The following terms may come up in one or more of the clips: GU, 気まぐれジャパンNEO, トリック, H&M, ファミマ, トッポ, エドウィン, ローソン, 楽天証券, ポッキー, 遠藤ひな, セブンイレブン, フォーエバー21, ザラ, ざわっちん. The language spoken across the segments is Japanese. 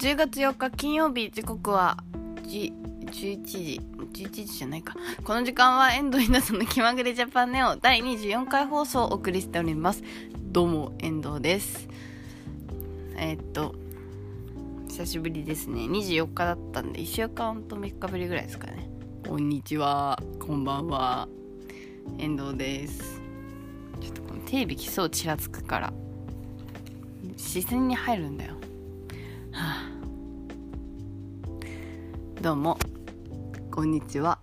10月4日金曜日、時刻は11時じゃないか。この時間は遠藤ひなさんの気まぐれジャパンネオ第24回放送をお送りしております。どうも遠藤です。久しぶりですね。24日だったんで1週間と3日ぶりぐらいですかね。こんにちは、こんばんは、遠藤です。ちょっとこのテレビ基礎ちらつくから視線に入るんだよ。はあ、どうもこんにちは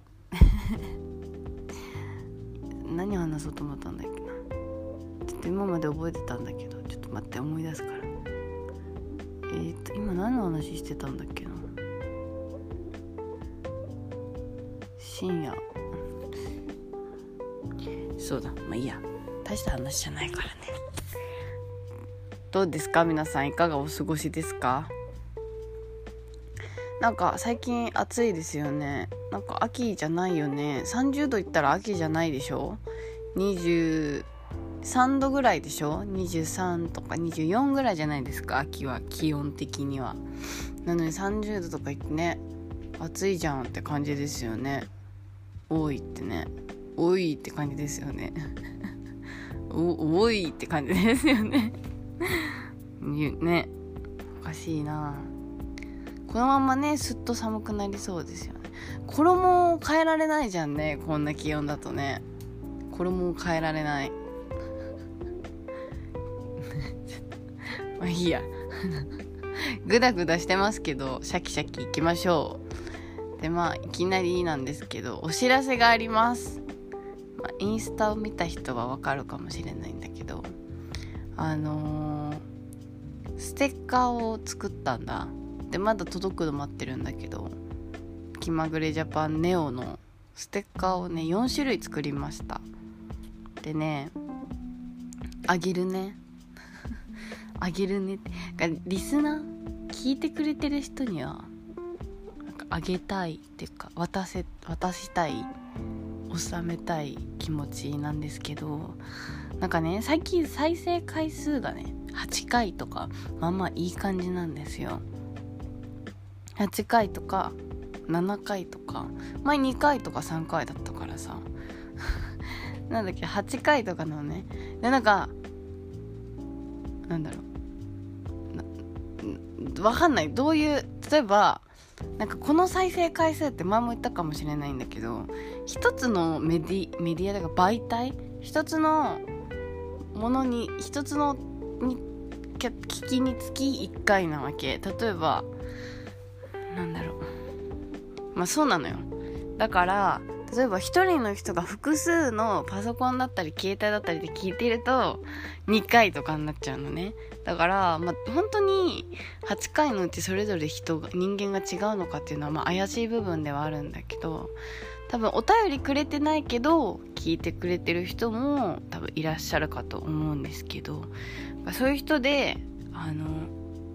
何話そうと思ったんだっけな。ちょっと今まで覚えてたんだけど、ちょっと待って、思い出すから。今何の話してたんだっけな。深夜、そうだ、まあいいや、大した話じゃないからね。どうですか皆さん、いかがお過ごしですか？なんか最近暑いですよね。なんか秋じゃないよね。30度いったら秋じゃないでしょ。23度ぐらいでしょ。23とか24ぐらいじゃないですか、秋は気温的には。なのに30度とかいってね、暑いじゃんって感じですよね。多いってね、多いって感じですよね多いって感じですよねね、おかしいな。このままね、すっと寒くなりそうですよね。衣を変えられないじゃんね、こんな気温だとね。衣を変えられないまあいいやグダグダしてますけど、シャキシャキいきましょう。で、まあいきなりなんですけど、お知らせがあります。まあ、インスタを見た人はわかるかもしれないんだけど、ステッカーを作ったんだ。で、まだ届くの待ってるんだけど、気まぐれジャパンネオのステッカーをね、4種類作りました。でね、あげるねあげるねってリスナー聞いてくれてる人にはなんかあげたいっていうか、渡したい、収めたい気持ちなんですけど、なんかね、最近再生回数がね8回とか、まあまあいい感じなんですよ。8回とか7回とか、前2回とか3回だったからさなんだっけ、8回とかのね。で、なんかなんだろう、わかんない、どういう、例えばなんかこの再生回数って前も言ったかもしれないんだけど、一つのメディアだから、媒体、一つのものに、一つのに聞きにつき1回なわけ。例えばなんだろう、まあそうなのよ。だから例えば一人の人が複数のパソコンだったり携帯だったりで聞いてると2回とかになっちゃうのね。だから、まあ、本当に8回のうちそれぞれ人間が違うのかっていうのは、まあ怪しい部分ではあるんだけど、多分お便りくれてないけど聞いてくれてる人も多分いらっしゃるかと思うんですけど、そういう人で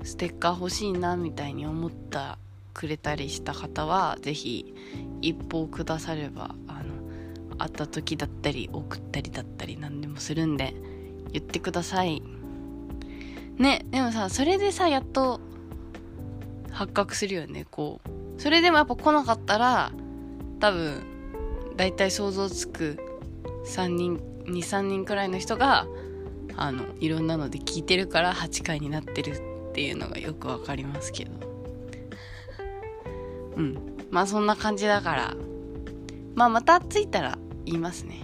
ステッカー欲しいなみたいに思ったくれたりした方は、ぜひ一報くだされば、会った時だったり送ったりだったり何でもするんで言ってくださいね。でもさ、それでさ、やっと発覚するよね。こう、それでもやっぱ来なかったら、多分だいたい想像つく2、3人くらいの人がいろんなので聞いてるから8回になってるっていうのがよくわかりますけど、うん、まあそんな感じだから、まあまた着いたら言いますね。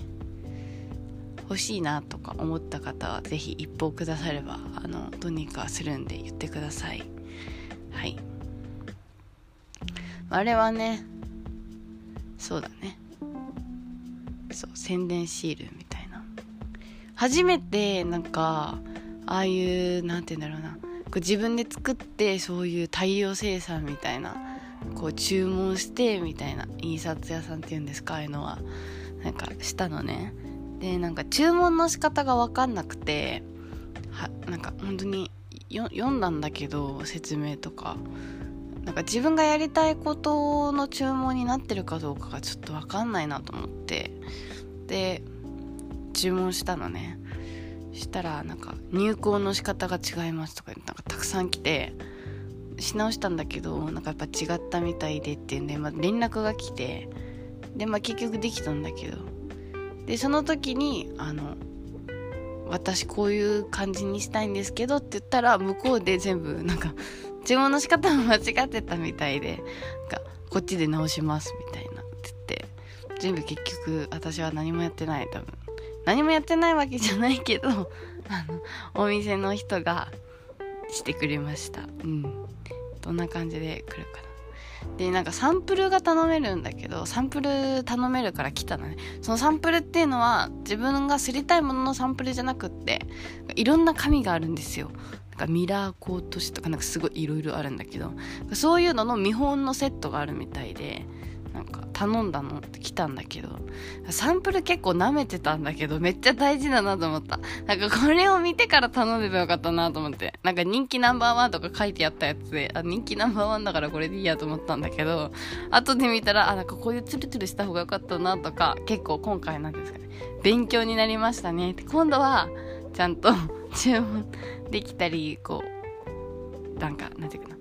欲しいなとか思った方はぜひ一報くださればどうにかするんで言ってください。はい、あれはね、そうだね、そう、宣伝シールみたいな。初めてなんかああいう、なんて言うんだろうな、こう自分で作って、そういう大量生産みたいな、こう注文してみたいな、印刷屋さんっていうんですか、ああいうのはなんかしたのね。で、なんか注文の仕方が分かんなくて、は、なんか本当に読んだんだけど、説明とか、なんか自分がやりたいことの注文になってるかどうかがちょっと分かんないなと思って、で注文したのね。したらなんか入稿の仕方が違いますとか、なんかたくさん来て、し直したんだけど、なんかやっぱ違ったみたいでっていうんで、まあ、連絡が来て、でまあ結局できたんだけど、でその時に私こういう感じにしたいんですけどって言ったら、向こうで全部なんか注文の仕方も間違ってたみたいで、なんかこっちで直しますみたいなって言って、全部結局私は何もやってない、多分何もやってないわけじゃないけどお店の人がしてくれました。うん。どんな感じで来るかな。でなんかサンプルが頼めるんだけど、サンプル頼めるから来たのね。そのサンプルっていうのは自分が刷りたいもののサンプルじゃなくって、いろんな紙があるんですよ。なんかミラーコート紙とかなんかすごいいろいろあるんだけど、そういうのの見本のセットがあるみたいで、なんか頼んだのって来たんだけど、サンプル結構舐めてたんだけど、めっちゃ大事だなと思った。なんかこれを見てから頼めばよかったなと思って、なんか人気No.1とか書いてあったやつで、あ、人気No.1だからこれでいいやと思ったんだけど、後で見たら、あ、なんかこういうツルツルした方がよかったなとか、結構今回なんですかね、勉強になりましたね。今度はちゃんと注文できたり、こうなんかなんていうかな、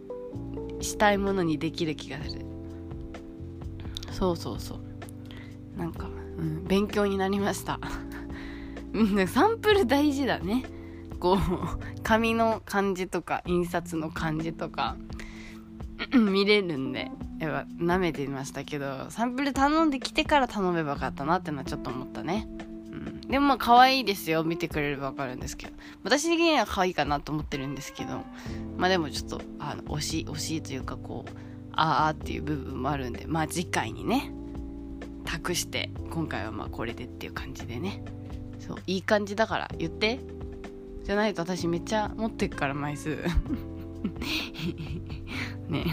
したいものにできる気がする。そうなんか、うん、勉強になりましたサンプル大事だね。こう紙の感じとか印刷の感じとか見れるんで、やっぱ舐めてましたけど、サンプル頼んできてから頼めばよかったなってのはちょっと思ったね、うん、でもまあ可愛いですよ、見てくれれば分かるんですけど、私的には可愛いかなと思ってるんですけど、まあでもちょっと惜しいというか、こうあーっていう部分もあるんで、まあ次回にね託して、今回はまあこれでっていう感じでね。そう、いい感じだから言ってじゃないと、私めっちゃ持ってくから枚数ね。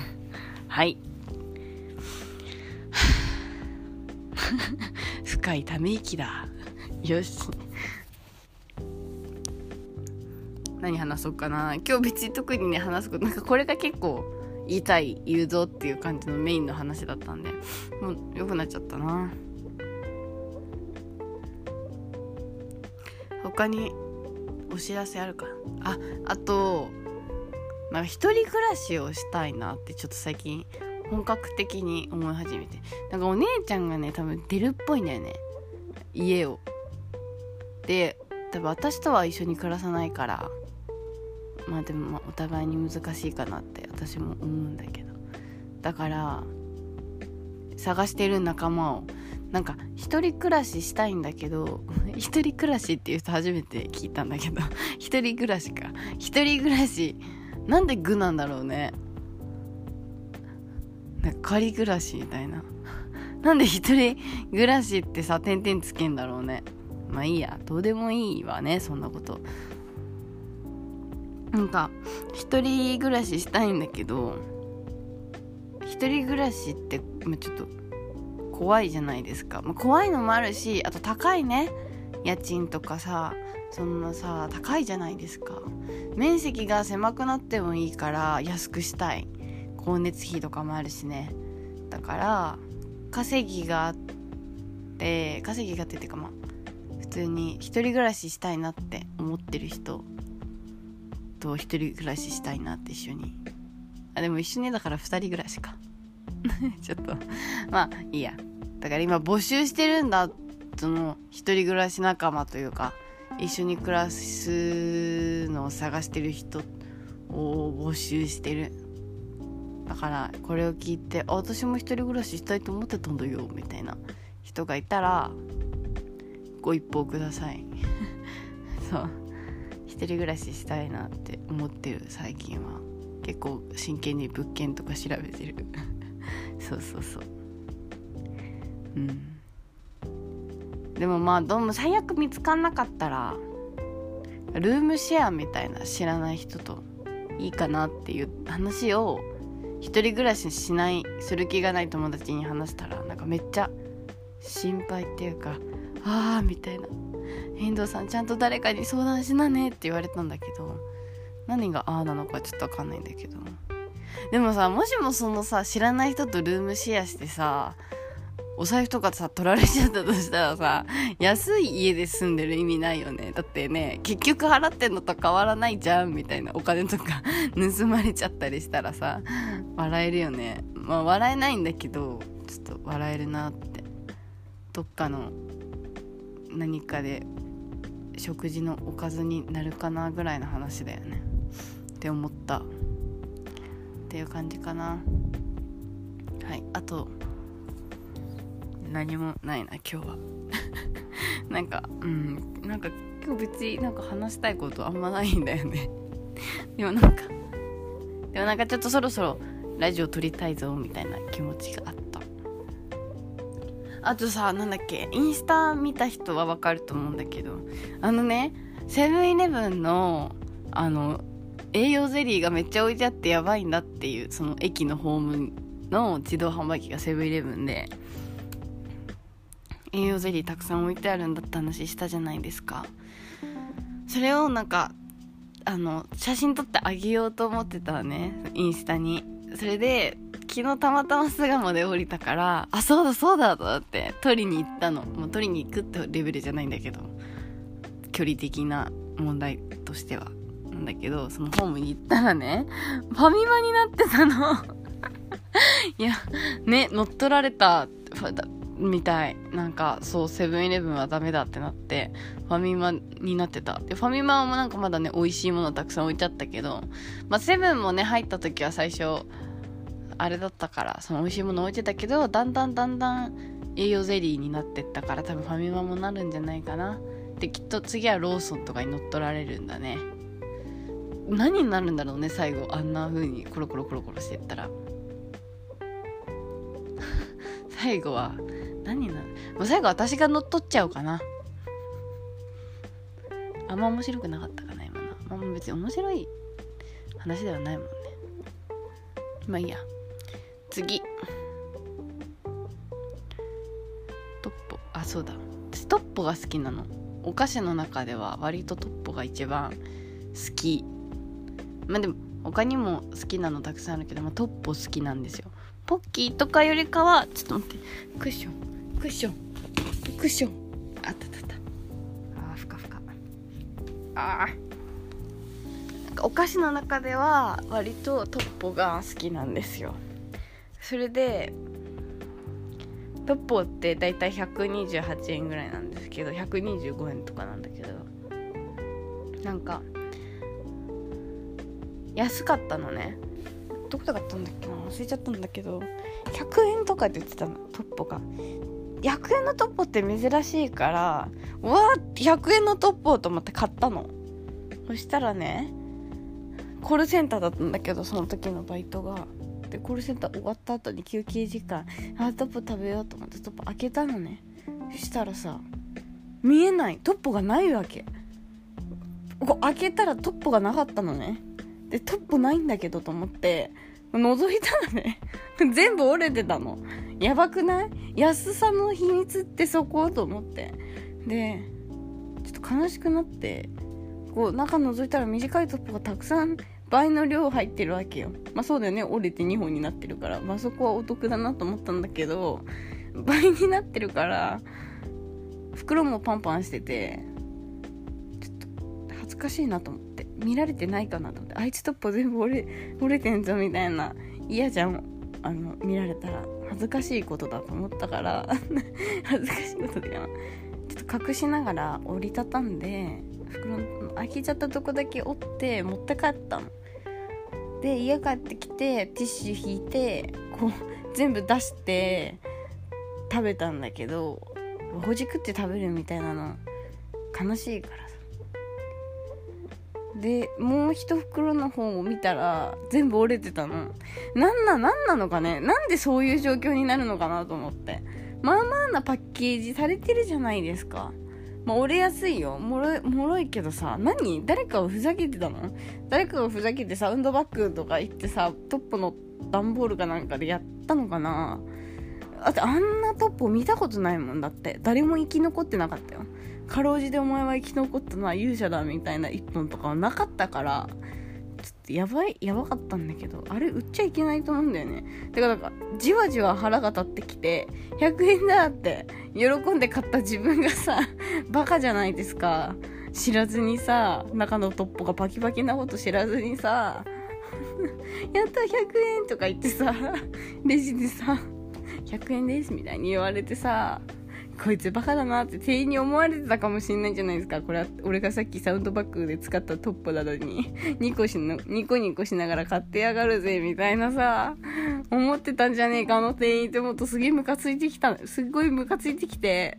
はい深いため息だよし何話そうかな。今日別に特にね話すこと、なんかこれが結構言いたい言うぞっていう感じのメインの話だったんで、もう良くなっちゃったな。他にお知らせあるか。あとなんか一人暮らしをしたいなってちょっと最近本格的に思い始めて、なんかお姉ちゃんがね多分出るっぽいんだよね、家を。で多分私とは一緒に暮らさないから、まあでもお互いに難しいかなって私も思うんだけど、だから探してる仲間を、なんか一人暮らししたいんだけど一人暮らしっていう人初めて聞いたんだけど一人暮らしか、一人暮らしなんで具なんだろうね、なんか仮暮らしみたいななんで一人暮らしってさ点々つけんだろうね。まあいいや、どうでもいいわね、そんなこと。なんか一人暮らししたいんだけど、一人暮らしってちょっと怖いじゃないですか、まあ、怖いのもあるし、あと高いね、家賃とかさ、そんなさ高いじゃないですか。面積が狭くなってもいいから安くしたい、光熱費とかもあるしね。だから稼ぎがあって、稼ぎがあってっていうか、まあ普通に一人暮らししたいなって思ってる人、一人暮らししたいなって一緒に、あ、でも一緒にだから二人暮らしかちょっとまあいいや。だから今募集してるんだ、その一人暮らし仲間というか一緒に暮らすのを探してる人を募集してる。だからこれを聞いて、あ、私も一人暮らししたいと思ってたんだよみたいな人がいたらご一報くださいそう一人暮らししたいなって思ってる。最近は結構真剣に物件とか調べてるそう、うん、でもまあどうも最悪見つかんなかったらルームシェアみたいな、知らない人といいかなっていう話を一人暮らししない、する気がない友達に話したら、なんかめっちゃ心配っていうか、あーみたいな、遠藤さんちゃんと誰かに相談しなねって言われたんだけど、何がああなのかちょっと分かんないんだけど、でもさ、もしもそのさ知らない人とルームシェアしてさ、お財布とかさ取られちゃったとしたらさ、安い家で住んでる意味ないよね。だってね、結局払ってんのと変わらないじゃんみたいな。お金とか盗まれちゃったりしたらさ、笑えるよね。まあ笑えないんだけど、ちょっと笑えるなって。どっかの何かで食事のおかずになるかなぐらいの話だよねって思ったっていう感じかな。はい、あと何もないな今日はなんかなんか今日別になんか話したいことあんまないんだよねでもなんかちょっとそろそろラジオ撮りたいぞみたいな気持ちがあった。あとさ、なんだっけ、インスタ見た人はわかると思うんだけど、あのね、セブンイレブンのあの栄養ゼリーがめっちゃ置いてあってやばいんだっていう、その駅のホームの自動販売機がセブンイレブンで栄養ゼリーたくさん置いてあるんだって話したじゃないですか。それをなんか写真撮ってあげようと思ってたね、インスタに。それで昨日たまたま巣鴨で降りたから、あ、そうだそうだと思って取りに行ったの。もう取りに行くってレベルじゃないんだけど、距離的な問題としてはなんだけど、そのホームに行ったらね、ファミマになってたのいやね、乗っ取られたみたい。なんかそう、セブンイレブンはダメだってなってファミマになってた。でファミマもなんかまだね、美味しいものたくさん置いちゃったけど、まあセブンもね、入った時は最初あれだったから、その美味しいもの置いてたけど、だんだん栄養ゼリーになってったから、多分ファミマもなるんじゃないかな。できっと次はローソンとかに乗っ取られるんだね。何になるんだろうね、最後あんな風にコロコロコロコロしてったら最後は何なの？もう最後私が乗っ取っちゃうかな。あんま面白くなかったかな今の。まあ別に面白い話ではないもんね。まあいいや。次。トッポ。あ、そうだ。私トッポが好きなの。お菓子の中では割とトッポが一番好き。まあでも他にも好きなのたくさんあるけど、まあ、トッポ好きなんですよ。ポッキーとかよりかは、ちょっと待って、クッション、あったあったあった、あー、ふかふか、あー、なんかお菓子の中では割とトッポが好きなんですよ。それでトッポってだいたい128円ぐらいなんですけど、125円とかなんだけど、なんか安かったのね。どこだったんだっけな、忘れちゃったんだけど、100円とかで売ってたの、トッポが。100円のトッポって珍しいから、わー、100円のトッポと思って買ったの。そしたらね、コールセンターだったんだけど、その時のバイトが。でコールセンター終わった後に休憩時間、あ、トッポ食べようと思ってトッポ開けたのね。そしたらさ、見えない、トッポがないわけ。こう開けたらトッポがなかったのね。でトッポないんだけどと思って覗いたらね全部折れてたの。やばくない？安さの秘密ってそこと思って、でちょっと悲しくなって、こう中覗いたら短いトッポがたくさん倍の量入ってるわけよ。まあそうだよね、折れて2本になってるから、まあそこはお得だなと思ったんだけど、倍になってるから袋もパンパンしてて、ちょっと恥ずかしいなと思って、見られてないかなと思って、あいつトッポ全部折れてんぞみたいな、嫌じゃん、見られたら恥ずかしいことだと思ったから恥ずかしいことだよ、ちょっと隠しながら折りたたんで、袋の開けちゃったとこだけ折って持って帰ったの。で家帰ってきてティッシュ引いて、こう全部出して食べたんだけど、ほじくって食べるみたいなの悲しいからさ。でもう一袋の方も見たら全部折れてたの。なんなのかね、なんでそういう状況になるのかなと思って。まあまあなパッケージされてるじゃないですか。まあ折れやすいよ、もろいけどさ、誰かがふざけてさ、サウンドバッグとか言ってさ、トッポの段ボールかなんかでやったのかな。あとあんなトッポ見たことないもんだって。誰も生き残ってなかったよ。かろうじてお前は生き残ったのは勇者だみたいな一本とかはなかったから、ちょっやばかったんだけど、あれ売っちゃいけないと思うんだよね。だからじわじわ腹が立ってきて、100円だって喜んで買った自分がさ、バカじゃないですか。知らずにさ、中のトッポがバキバキなこと知らずにさやった100円とか言ってさ、レジでさ100円ですみたいに言われてさ、こいつバカだなって店員に思われてたかもしれないじゃないですか。これは俺がさっきサウンドバッグで使ったトッポなのにニコニコしながら買ってやがるぜみたいなさ、思ってたんじゃねえかあの店員って思うと、すっごいムカついてきて、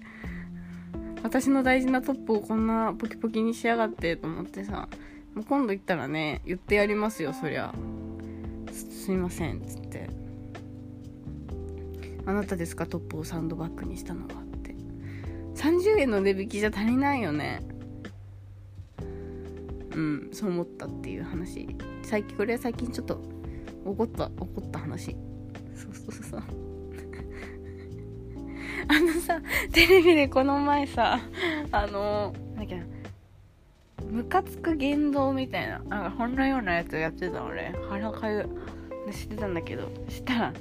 私の大事なトッポをこんなポキポキにしやがってと思ってさ、もう今度行ったらね言ってやりますよそりゃ、 すいませんっつって、あなたですかトッポをサンドバッグにしたのはって。30円の値引きじゃ足りないよね。うん、そう思ったっていう話。これは最近ちょっと怒った話。そうあのさ、テレビでこの前さ、なんだっけ、ムカつく言動みたいな、なんか本来ようなやつをやってたのね。腹かゆしてたんだけど、したら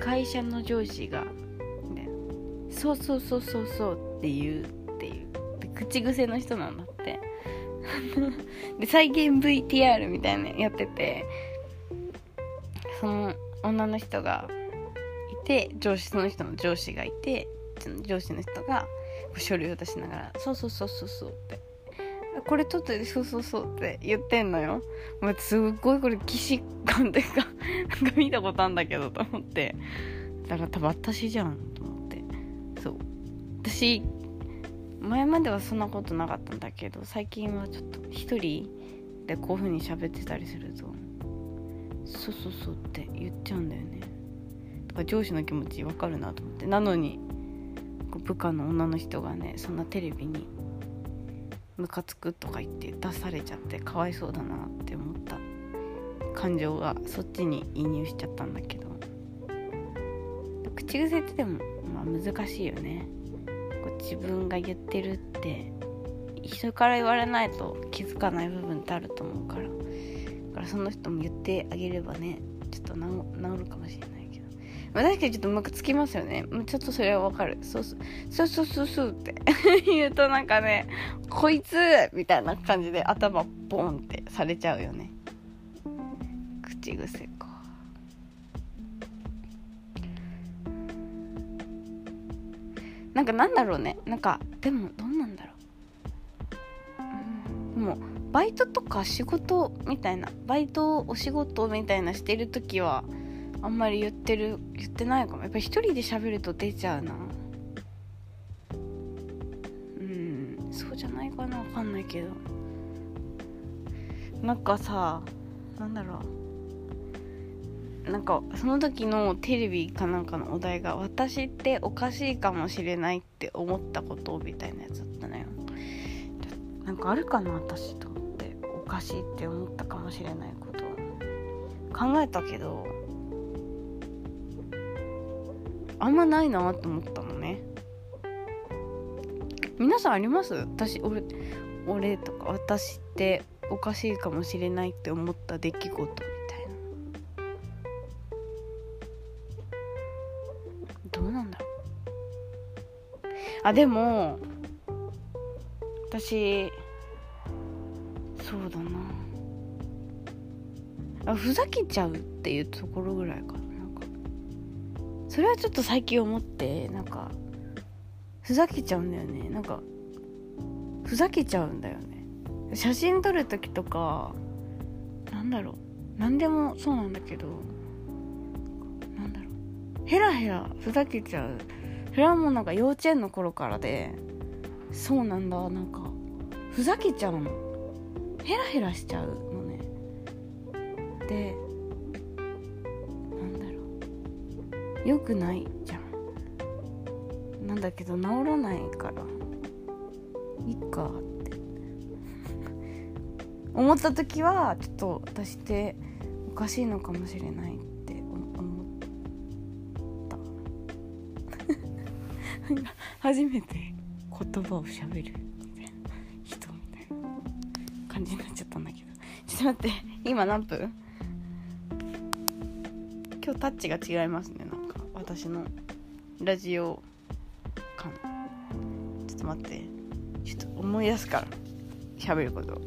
会社の上司が、ね、そうって言うで、口癖の人なんだってで再現 VTR みたいなやってて、その女の人がでその人の上司がいて、その上司の人が書類を出しながらそうってこれ取って、そうって言ってんのよ。すごいこれ既視感というかなんか見たことあんだけどと思って、だから多分私じゃんと思って。そう、私前まではそんなことなかったんだけど、最近はちょっと一人でこういう風に喋ってたりするとそうって言っちゃうんだよね。上司の気持ち分かるなと思って。なのに部下の女の人がね、そんなテレビにムカつくとか言って出されちゃって、かわいそうだなって思った感情がそっちに移入しちゃったんだけど、口癖ってでも、まあ、難しいよね。自分が言ってるって人から言われないと気づかない部分ってあると思うから、だからその人も言ってあげればね、ちょっと治るかもしれない。確かにちょっとムカつきますよね。ちょっとそれはわかる。そうって言うと、なんかね、こいつみたいな感じで頭ボンってされちゃうよね。口癖か。なんかなんだろうね。なんかでもどうなんだろう。もうバイトとか仕事みたいな、お仕事みたいなしてるときは。あんまり言ってないかも。やっぱり一人で喋ると出ちゃうな。うん、そうじゃないかな、わかんないけど。なんかさ、なんだろう。なんかその時のテレビかなんかのお題が、私っておかしいかもしれないって思ったことみたいなやつだったのよ。なんかあるかな、私と思っておかしいって思ったかもしれないこと。考えたけど。あんまないなと思ったのね。皆さんあります？俺とか、私っておかしいかもしれないって思った出来事みたいな。どうなんだろう。あ、でも私そうだな。ふざけちゃうっていうところぐらいかな。それはちょっと最近思って、なんかふざけちゃうんだよね。なんかふざけちゃうんだよね。写真撮るときとか、なんだろう、なんでもそうなんだけど、なんだろう、ヘラヘラふざけちゃう。それはもうなんか幼稚園の頃からで、そうなんだ、なんかふざけちゃうの、ヘラヘラしちゃうのね。で良くないじゃん。なんだけど治らないからいいかって思った時は、ちょっと私っておかしいのかもしれないって思った初めて言葉を喋るみたいな人みたいな感じになっちゃったんだけど、ちょっと待って今何分？今日タッチが違いますね。なんか私のラジオ感。ちょっと待って、ちょっと思い出すから喋ること。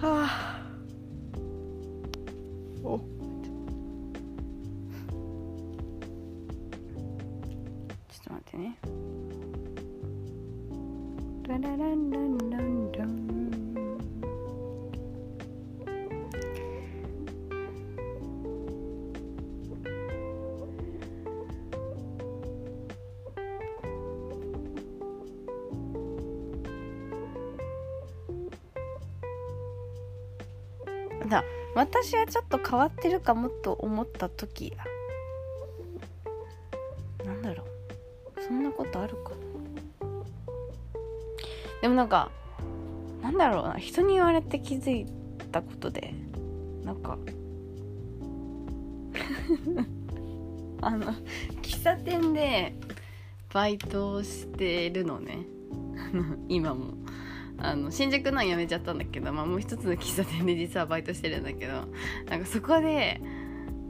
はあ、おっ、ちょっと待ってね。ラララランランラン。だ、私はちょっと変わってるかもと思った時だ。なんだろう、そんなことあるかな。でもなんか、なんだろうな、人に言われて気づいたことでなんか喫茶店でバイトをしてるのね今も新宿の辞めちゃったんだけど、まあ、もう一つの喫茶店で実はバイトしてるんだけど、なんかそこで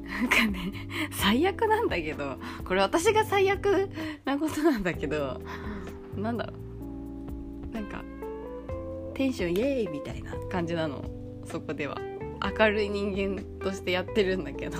なんかね、最悪なんだけど、これ私が最悪なことなんだけど、なんだろう、なんかテンションイエーイみたいな感じなの。そこでは明るい人間としてやってるんだけど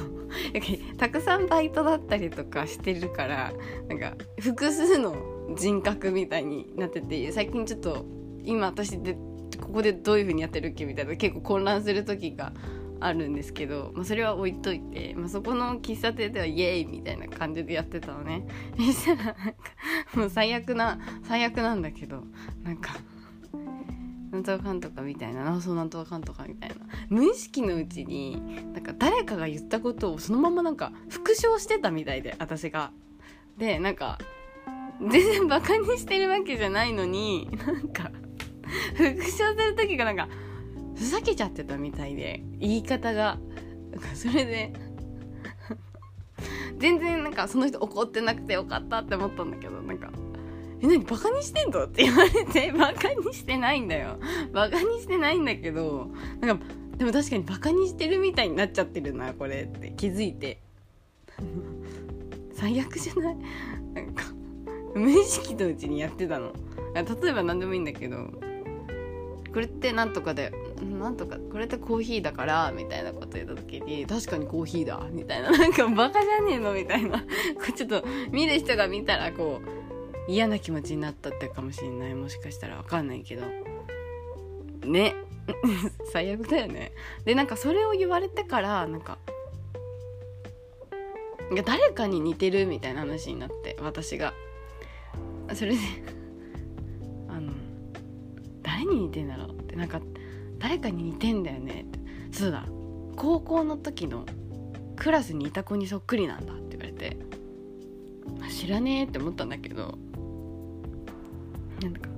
たくさんバイトだったりとかしてるから、なんか複数の人格みたいになってて、最近ちょっと今私でここでどういう風にやってるっけみたいな、結構混乱する時があるんですけど、まあ、それは置いといて、まあ、そこの喫茶店ではイエーイみたいな感じでやってたのね。そしたらなんかもう最悪なんだけど、なんかなんとかかんとかみたいな、なんとかかんとかみたいな、無意識のうちになんか誰かが言ったことをそのままなんか復唱してたみたいで、私がでなんか全然バカにしてるわけじゃないのに、なんか復唱する時がなんかふざけちゃってたみたいで、言い方がなんかそれで全然なんかその人怒ってなくてよかったって思ったんだけど、なんか何バカにしてんのって言われて、バカにしてないんだよ、バカにしてないんだけど、なんかでも確かにバカにしてるみたいになっちゃってるなこれって気づいて最悪じゃない？なんか無意識のうちにやってたの。例えば何でもいいんだけど、これってなんとかでなんとかこれってコーヒーだからみたいなこと言った時に、確かにコーヒーだみたいな、なんかバカじゃねえのみたいなこれちょっと見る人が見たらこう嫌な気持ちになったってかもしれない、もしかしたら分かんないけどね最悪だよね。でなんかそれを言われてから、なんか誰かに似てるみたいな話になって、私がそれで誰に似てんだろうって、なんか誰かに似てんだよねって、そうだ高校の時のクラスにいた子にそっくりなんだって言われて、知らねえって思ったんだけど、なんか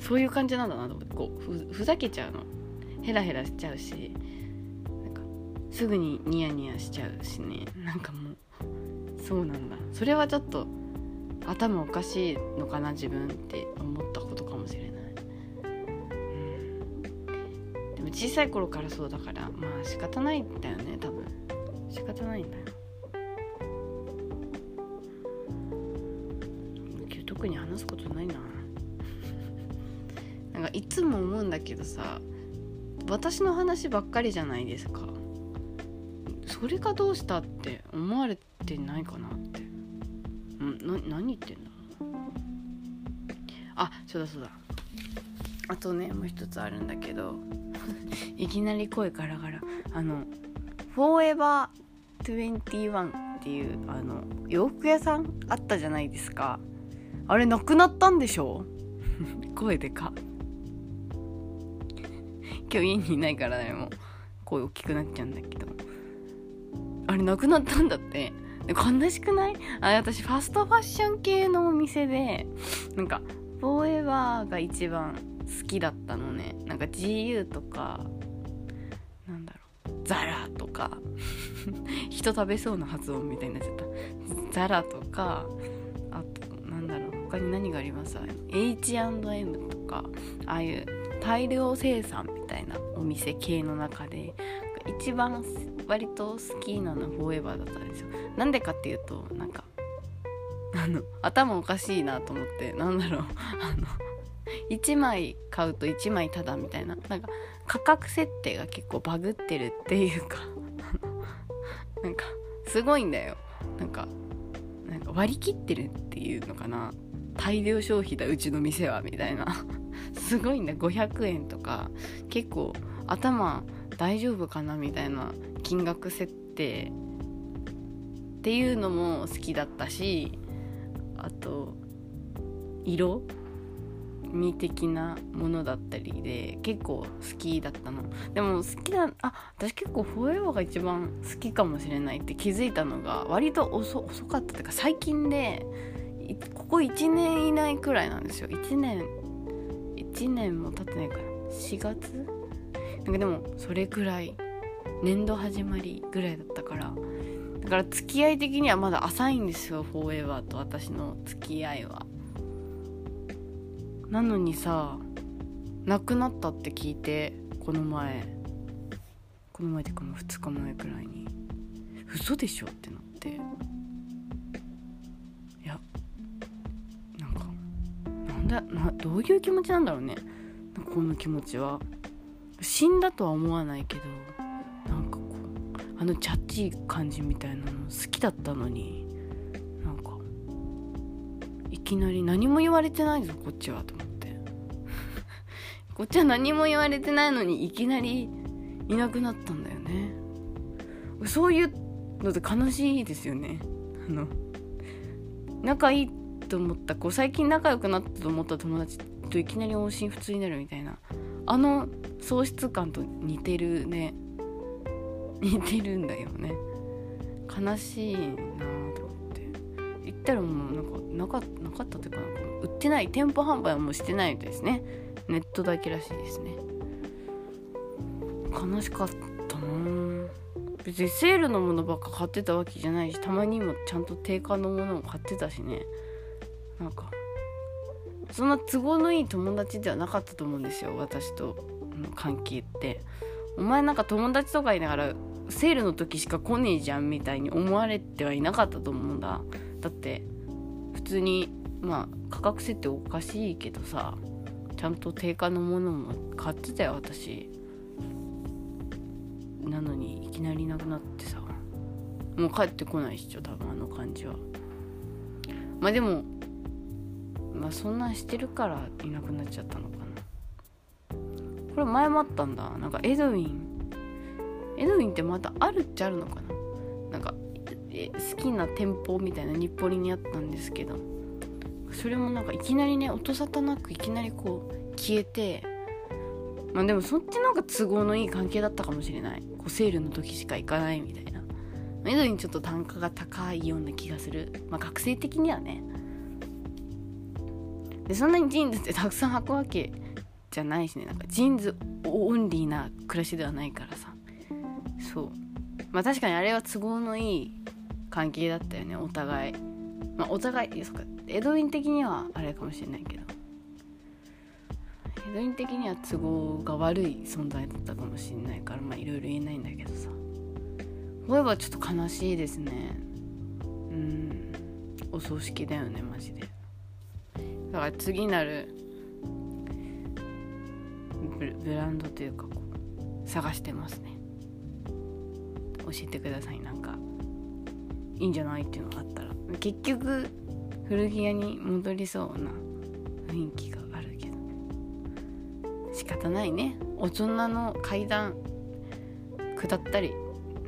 そういう感じなんだなと思って、こう ふざけちゃうの、ヘラヘラしちゃうし、なんかすぐにニヤニヤしちゃうしね、なんかもうそうなんだ、それはちょっと頭おかしいのかな自分って思ったことかもしれない。でも小さい頃からそうだから、まあ仕方ないんだよね、多分仕方ないんだよ。特に話すことないななんかいつも思うんだけどさ、私の話ばっかりじゃないですか。それがどうしたって思われてないかなって。何言ってんだ。あ、そうだ。あとね、もう一つあるんだけどいきなり声ガラガラ、フォーエバー21っていう洋服屋さんあったじゃないですか。あれなくなったんでしょ声でか今日家にいないからね、もう声大きくなっちゃうんだけど、あれなくなったんだって。悲しくない？私ファストファッション系のお店で、なんかフォーエバーが一番好きだったのね。なんか GU とかなんだろう、ザラとか人食べそうな発音みたいになっちゃった。ザラとか、あとなんだろう、他に何があります？ H&M とか、ああいう大量生産みたいなお店系の中で一番割と好きなのはフォーエバーだったんですよ。なんでかっていうと、なんか頭おかしいなと思って、なんだろう、1枚買うと1枚タダみたいな、なんか価格設定が結構バグってるっていうかなんかすごいんだよ。なんか割り切ってるっていうのかな、大量消費だうちの店はみたいなすごいんだ。500円とか結構頭大丈夫かなみたいな金額設定っていうのも好きだったし、あと色味的なものだったりで結構好きだったの。でも好きな、私結構フォーエバーが一番好きかもしれないって気づいたのが割と遅かったというか、最近でここ1年以内くらいなんですよ。1年も経ってないから4月、なんかでもそれくらい、年度始まりぐらいだったから、だから付き合い的にはまだ浅いんですよ、フォーエバーと私の付き合いは。なのにさ、亡くなったって聞いて、この前でかも2日前くらいに、嘘でしょってなって、いや、どういう気持ちなんだろうね、なんかこの気持ちは。死んだとは思わないけど、なんかこうチャッチー感じみたいなの好きだったのに、なんかいきなり何も言われてないぞこっちはと思ってこっちは何も言われてないのにいきなりいなくなったんだよね。そういうのって悲しいですよね。仲いいと思った、こう最近仲良くなったと思った友達といきなり音信不通になるみたいな、喪失感と似てるね、似てるんだよね。悲しいなと思って言ったら、もうなかったというか、売ってない、店舗販売はもうしてないみたいですね。ネットだけらしいですね。悲しかったな。別にセールのものばっか買ってたわけじゃないし、たまにもちゃんと定価のものを買ってたしね。なんかそんな都合のいい友達ではなかったと思うんですよ、私との関係って。お前なんか友達とかいながらセールの時しか来ねえじゃんみたいに思われてはいなかったと思うんだ。だって普通に価格設定おかしいけどさ、ちゃんと定価のものも買ってたよ私。なのにいきなりなくなってさ、もう帰ってこないっしょ多分感じは。でもそんなんしてるからいなくなっちゃったのかな。これ前もあったんだ。なんかエドウィンってまたあるっちゃあるのかな。なんか好きな店舗みたいな日暮里にあったんですけど、それもなんかいきなりね、音沙汰なくいきなりこう消えて、でもそっちなんか都合のいい関係だったかもしれない。こうセールの時しか行かないみたいな。エドウィンちょっと単価が高いような気がする。学生的にはね。でそんなにジーンズってたくさん履くわけじゃないしね。なんかジーンズオンリーな暮らしではないからさ。そう、確かにあれは都合のいい関係だったよね、お互い。お互い、そっか、エドウィン的にはあれかもしれないけど、エドウィン的には都合が悪い存在だったかもしれないから、いろいろ言えないんだけどさ。思えばちょっと悲しいですね。お葬式だよねマジで。だから次なるブランドというか、こう探してますね。教えてください、なんかいいんじゃないっていうのがあったら。結局古着屋に戻りそうな雰囲気があるけど仕方ないね。大人の階段下ったり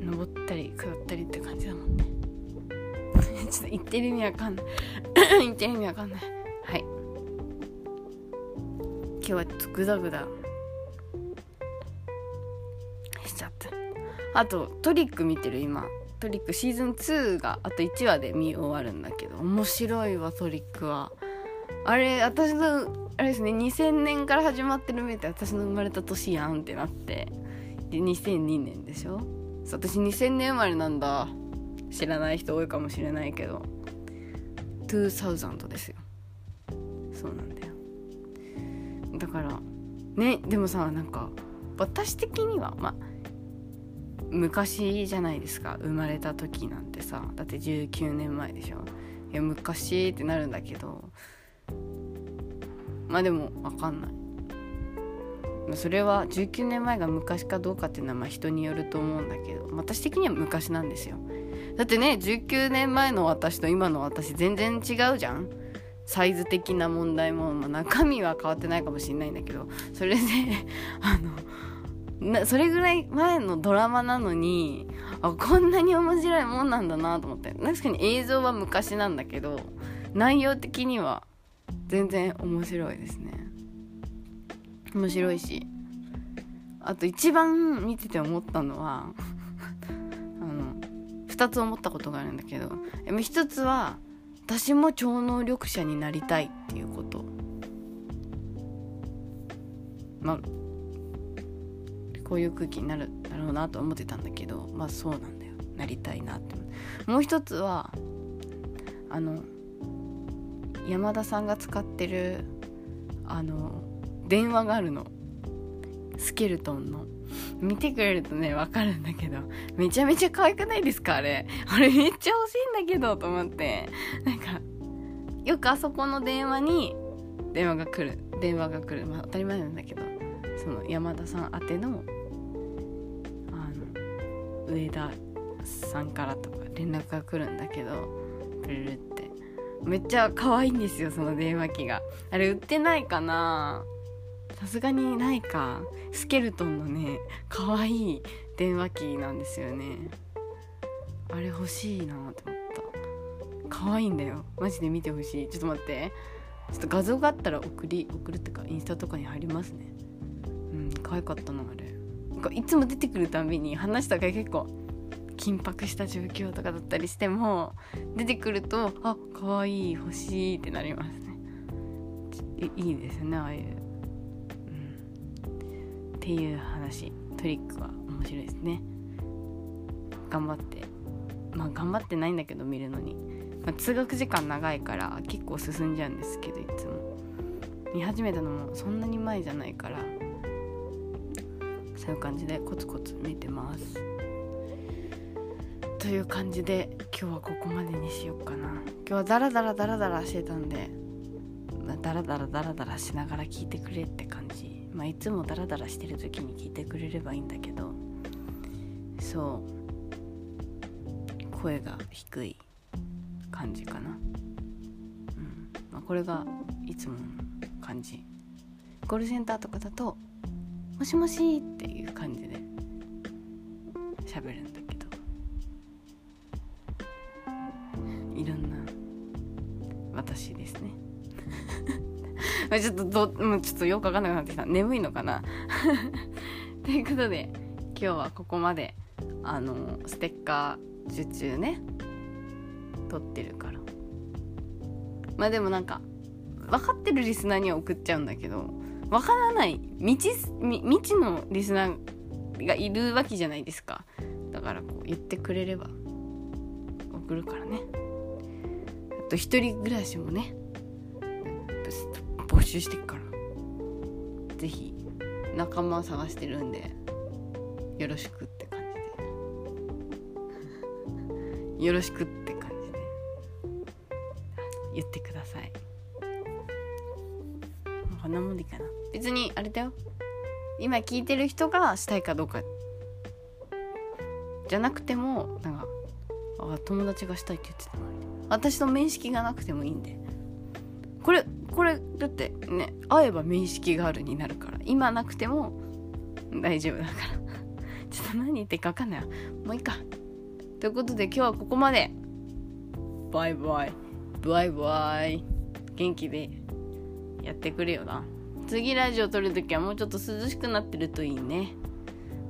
登ったり下ったりって感じだもんねちょっと言ってる意味わかんない言ってる意味わかんない。今日はグダグダしちゃった。あとトリック見てる。今トリックシーズン2があと1話で見終わるんだけど、面白いわトリックは。あれ私のあれですね、2000年から始まってる目って私の生まれた年やんってなって、って2002年でしょ。私2000年生まれなんだ。知らない人多いかもしれないけど2000ですよ。そうなんだよ。だからね、でもさ、なんか私的にはまあ昔じゃないですか。生まれた時なんてさ、だって19年前でしょ。いや昔ってなるんだけど、まあでも分かんない。それは19年前が昔かどうかっていうのはまあ人によると思うんだけど、私的には昔なんですよ。だってね、19年前の私と今の私全然違うじゃん。サイズ的な問題も、まあ、中身は変わってないかもしれないんだけど、それでそれぐらい前のドラマなのに、あ、こんなに面白いもんなんだなと思って。確かに映像は昔なんだけど内容的には全然面白いですね。面白いし、あと一番見てて思ったのは2つ思ったことがあるんだけど、1つは私も超能力者になりたいっていうこと。まあこういう空気になるだろうなと思ってたんだけど、まあそうなんだよ、なりたいなって。もう一つは山田さんが使ってる電話があるの、スケルトンの。見てくれるとね分かるんだけど、めちゃめちゃ可愛くないですか。あれめっちゃ欲しいんだけどと思って。なんかよくあそこの電話に電話が来る、まあ、当たり前なんだけど、その山田さん宛ての上田さんからとか連絡が来るんだけど、プルルって、めっちゃ可愛いんですよ、その電話機が。あれ売ってないかな、さすがにないか。スケルトンのね可愛い電話機なんですよね。あれ欲しいなって思った。可愛いんだよ、マジで見てほしい。ちょっと待って、ちょっと画像があったら送るってかインスタとかに貼りますね。うん、可愛かったなあれ。なんかいつも出てくるたびに話とか結構緊迫した状況とかだったりしても出てくると、あ、可愛い、欲しいってなりますね。いいですよね、ああいう。っていう話。トリックは面白いですね。頑張って頑張ってないんだけど見るのに、通学時間長いから結構進んじゃうんですけど、いつも見始めたのもそんなに前じゃないから、そういう感じでコツコツ見てます。という感じで今日はここまでにしようかな。今日はダラダラしてたんで、ダラダラしながら聞いてくれって感じ。まあ、いつもダラダラしてる時に聞いてくれればいいんだけど、そう声が低い感じかな、これがいつもの感じ。コールセンターとかだともしもしっていう感じで喋るんだけど、いろんな私ですねちょっとよく分かんなくなってきた。眠いのかなということで今日はここまで。ステッカー受注ね撮ってるから、まあでもなんか分かってるリスナーには送っちゃうんだけど、分からない未知のリスナーがいるわけじゃないですか。だからこう言ってくれれば送るからね。あと一人暮らしもね募集してっから、ぜひ仲間を探してるんでよろしくって感じでよろしくって感じで言ってください。こんなもんでいいかな。別にあれだよ、今聞いてる人がしたいかどうかじゃなくても、なんか友達がしたいって言ってたのに私と面識がなくてもいいんで、これだってね、会えば面識があるになるから、今なくても大丈夫だからちょっと何言ってるか分かんないわ、もういいか。ということで今日はここまで。バイバイ。元気でやってくれよな。次ラジオ撮るときはもうちょっと涼しくなってるといいね。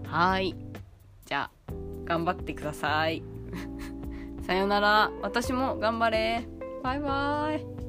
はい、じゃあ頑張ってくださいさよなら。私も頑張れ。バイバイ。